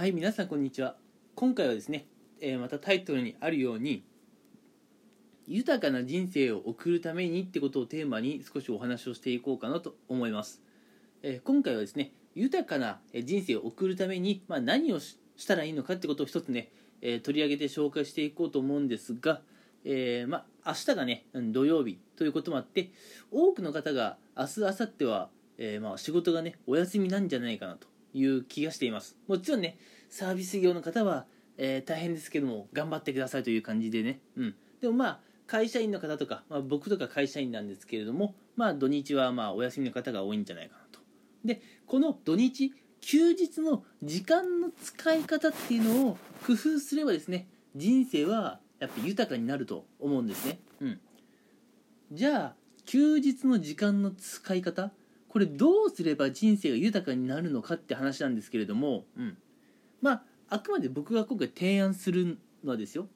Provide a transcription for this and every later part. はい、皆さんこんにちは。今回はですね、またタイトルにあるように豊かな人生を送るためにってことをテーマに少しお話をしていこうかなと思います。今回はですね、豊かな人生を送るために、何をしたらいいのかってことを一つね、取り上げて紹介していこうと思うんですが、明日がね土曜日ということもあって、多くの方が明日明後日は、仕事がねお休みなんじゃないかなという気がしています。もちろんねサービス業の方は、大変ですけども頑張ってくださいという感じでね、でも会社員の方とか、僕とか会社員なんですけれども、土日はお休みの方が多いんじゃないかなと。でこの土日休日の時間の使い方っていうのを工夫すればですね、人生はやっぱ豊かになると思うんですね。じゃあ休日の時間の使い方、これどうすれば人生が豊かになるのかって話なんですけれども、あくまで僕が今回提案するのはですよ、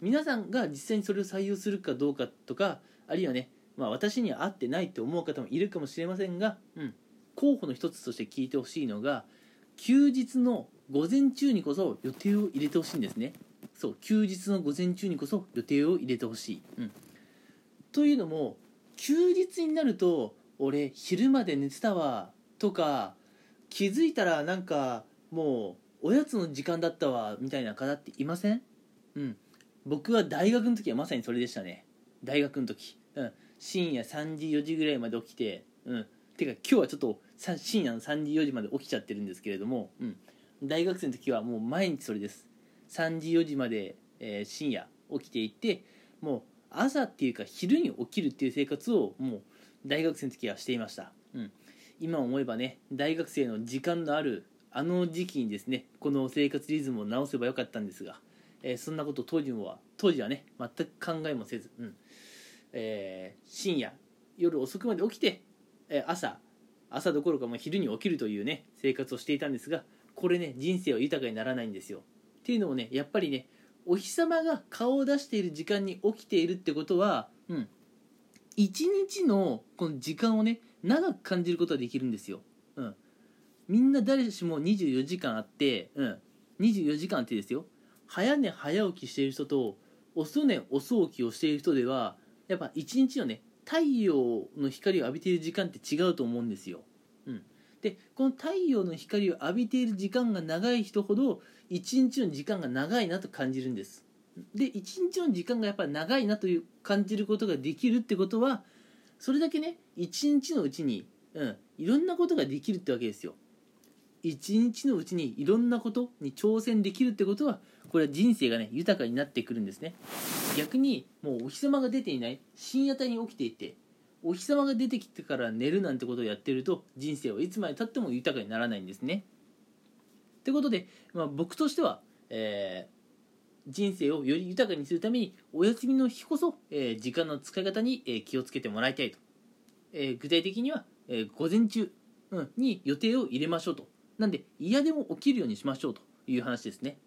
皆さんが実際にそれを採用するかどうかとか、あるいはね、私には合ってないと思う方もいるかもしれませんが、候補の一つとして聞いてほしいのが、休日の午前中にこそ予定を入れてほしいんですね。そう、休日の午前中にこそ予定を入れてほしい、というのも休日になると俺昼まで寝てたわとか、気づいたらなんかもうおやつの時間だったわみたいな方っていません？僕は大学の時はまさにそれでしたね。大学の時、深夜3時4時ぐらいまで起きて、てか今日はちょっと深夜の3時4時まで起きちゃってるんですけれども、大学生の時はもう毎日それです。3時4時まで、深夜起きていて、もう朝っていうか昼に起きるっていう生活をもう大学生の時はしていました、今思えばね、大学生の時間のあるあの時期にですね、この生活リズムを直せばよかったんですが、そんなこと当時はね全く考えもせず、深夜夜遅くまで起きて、朝どころかもう昼に起きるというね生活をしていたんですが、これね人生は豊かにならないんですよ。っていうのもね、やっぱりねお日様が顔を出している時間に起きているってことは、一日のこの時間をね長く感じることができるんですよ。みんな誰しも24時間あって、24時間ってですよ、早寝早起きしている人と遅寝遅起きをしている人では、やっぱ一日のね太陽の光を浴びている時間って違うと思うんですよ。でこの太陽の光を浴びている時間が長い人ほど一日の時間が長いなと感じるんです。で一日の時間がやっぱり長いなという感じることができるってことは、それだけね一日のうちに、いろんなことができるってわけですよ。一日のうちにいろんなことに挑戦できるってことは、これは人生がね豊かになってくるんですね。逆にもうお日様が出ていない深夜帯に起きていて、お日様が出てきてから寝るなんてことをやってると、人生はいつまでたっても豊かにならないんですね。ってことで、僕としては、人生をより豊かにするためにお休みの日こそ、時間の使い方に、気をつけてもらいたいと、具体的には、午前中に予定を入れましょうと。なんで嫌でも起きるようにしましょうという話ですね。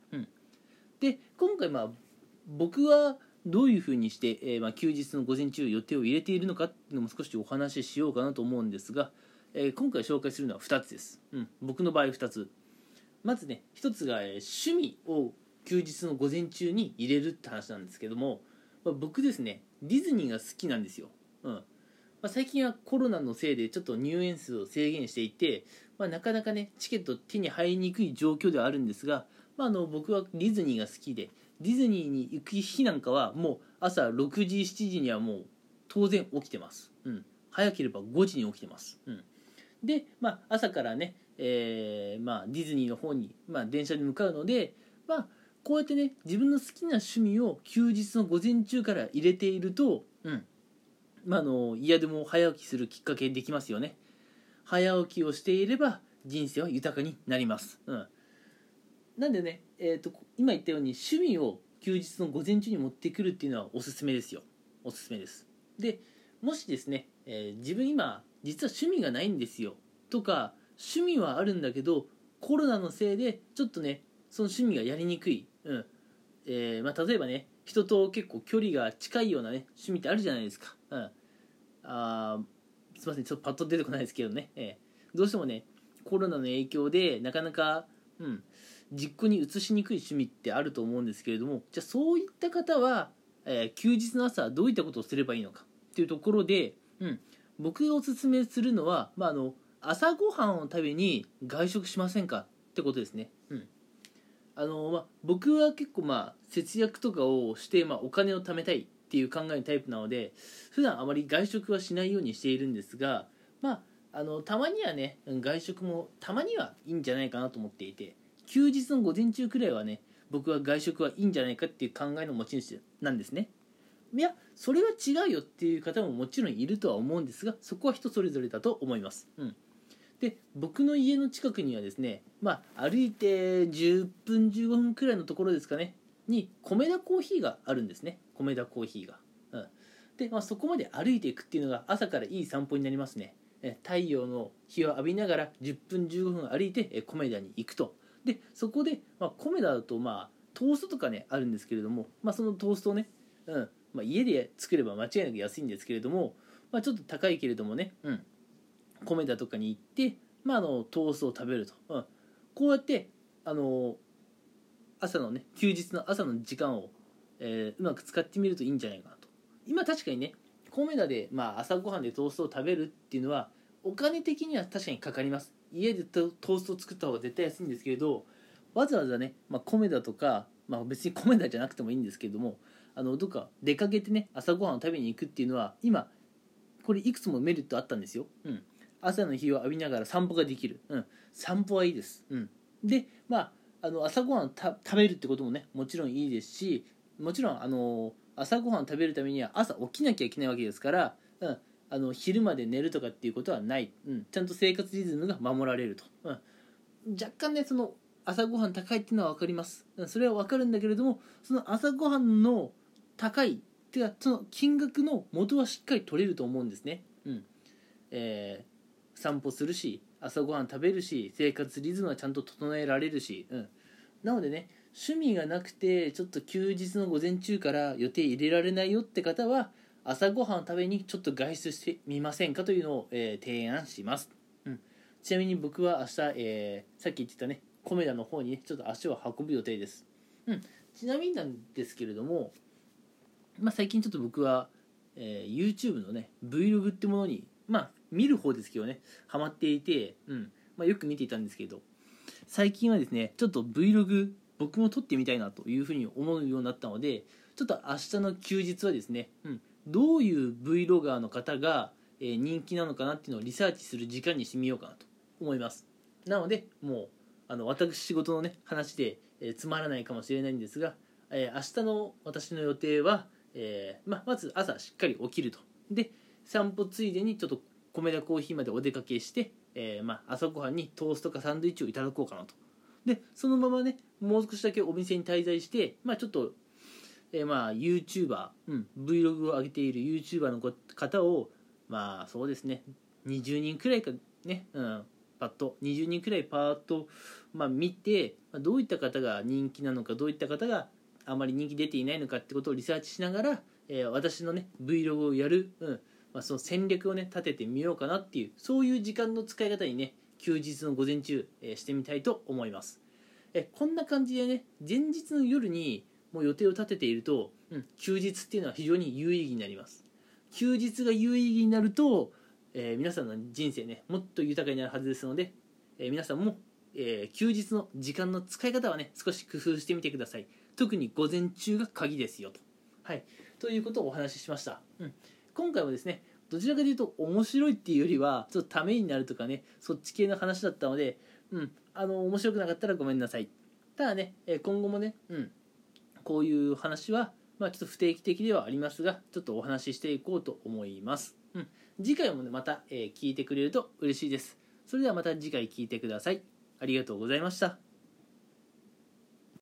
で今回僕はどういうふうにして、休日の午前中予定を入れているのかっていうのも少しお話ししようかなと思うんですが、今回紹介するのは2つです、僕の場合2つ。まずね1つが、趣味を休日の午前中に入れるって話なんですけども、僕ですねディズニーが好きなんですよ。最近はコロナのせいでちょっと入園数を制限していて、なかなかねチケット手に入りにくい状況ではあるんですが、僕はディズニーが好きで、ディズニーに行く日なんかはもう朝6時7時にはもう当然起きてます、早ければ5時に起きてます、で、朝からね、ディズニーの方に、電車で向かうので、こうやってね自分の好きな趣味を休日の午前中から入れていると、嫌でも早起きするきっかけできますよね。早起きをしていれば人生は豊かになります、なんでね、今言ったように趣味を休日の午前中に持ってくるっていうのはおすすめですよ。おすすめです。でもしですね、自分今実は趣味がないんですよとか、趣味はあるんだけどコロナのせいでちょっとねその趣味がやりにくい、例えばね人と結構距離が近いようなね趣味ってあるじゃないですか、すいませんちょっとパッと出てこないですけどね、どうしてもねコロナの影響でなかなかうん、実家に移しにくい趣味ってあると思うんですけれども、じゃあそういった方は、休日の朝どういったことをすればいいのかっていうところで、うん、僕がおすすめするのは、朝ごはんを食べに外食しませんかってことですね。うん、僕は結構節約とかをして、お金を貯めたいっていう考えのタイプなので、普段あまり外食はしないようにしているんですが、たまにはね、外食もたまにはいいんじゃないかなと思っていて、休日の午前中くらいはね、僕は外食はいいんじゃないかっていう考えの持ち主なんですね。いや、それは違うよっていう方ももちろんいるとは思うんですが、そこは人それぞれだと思います。うん、で、僕の家の近くにはですね、歩いて10分15分くらいのところですかね、に米田コーヒーがあるんですね。米田コーヒーが。うん、で、そこまで歩いていくっていうのが朝からいい散歩になりますね。太陽の日を浴びながら10分15分歩いて米田に行くと。でそこで、米田だと、トーストとかねあるんですけれども、そのトーストをね、家で作れば間違いなく安いんですけれども、ちょっと高いけれどもね、米田とかに行って、トーストを食べると、こうやって朝のね、休日の朝の時間を、うまく使ってみるといいんじゃないかなと。今確かにね、米田で、朝ごはんでトーストを食べるっていうのはお金的には確かにかかります。家でトーストを作った方が絶対安いんですけれど、わざわざね、米田とか、別に米田じゃなくてもいいんですけれども、どっか出かけてね、朝ごはんを食べに行くっていうのは、今これいくつもメリットあったんですよ。うん、朝の日を浴びながら散歩ができる。散歩はいいです。で、朝ごはんを食べるってこともね、もちろんいいですし、もちろん朝ごはんを食べるためには朝起きなきゃいけないわけですから、昼まで寝るとかっていうことはない。ちゃんと生活リズムが守られると。若干ね、その朝ごはん高いっていうのは分かります。それは分かるんだけれども、その朝ごはんの高いっていうか、その金額の元はしっかり取れると思うんですね。散歩するし、朝ごはん食べるし、生活リズムはちゃんと整えられるし、なのでね、趣味がなくてちょっと休日の午前中から予定入れられないよって方は、朝ごはんを食べにちょっと外出してみませんかというのを、提案します。ちなみに僕は明日、さっき言ってたね、米田の方に、ちょっと足を運ぶ予定です。ちなみになんですけれども、最近ちょっと僕は、YouTube のね Vlog ってものに、見る方ですけどね、ハマっていて、よく見ていたんですけど、最近はですね、ちょっと Vlog 僕も撮ってみたいなというふうに思うようになったので、ちょっと明日の休日はですね、どういう Vlogger の方が人気なのかなっていうのをリサーチする時間にしてみようかなと思います。なので、もう私仕事のね話で、つまらないかもしれないんですが、明日の私の予定は、まず朝しっかり起きると。で、散歩ついでにちょっと米田コーヒーまでお出かけして、朝ごはんにトーストかサンドイッチをいただこうかなと。で、そのままね、もう少しだけお店に滞在して、ちょっとYouTuber、Vlog を上げている YouTuber の方を、そうですね、20人くらいかね、パッと20人くらいパーッと、見て、どういった方が人気なのか、どういった方があまり人気出ていないのかってことをリサーチしながら、私のね Vlog をやる、その戦略をね立ててみようかなっていう、そういう時間の使い方にね、休日の午前中、してみたいと思います。こんな感じでね、前日の夜にもう予定を立てていると、休日っていうのは非常に有意義になります。休日が有意義になると、皆さんの人生ね、もっと豊かになるはずですので、皆さんも、休日の時間の使い方はね、少し工夫してみてください。特に午前中が鍵ですよと。ということをお話ししました。今回はですね、どちらかというと面白いっていうよりは、ちょっとためになるとかね、そっち系の話だったので、面白くなかったらごめんなさい。ただね、今後もね、こういう話は、ちょっと不定期的ではありますが、ちょっとお話ししていこうと思います。次回もね、また、聞いてくれると嬉しいです。それではまた次回聞いてください。ありがとうございました。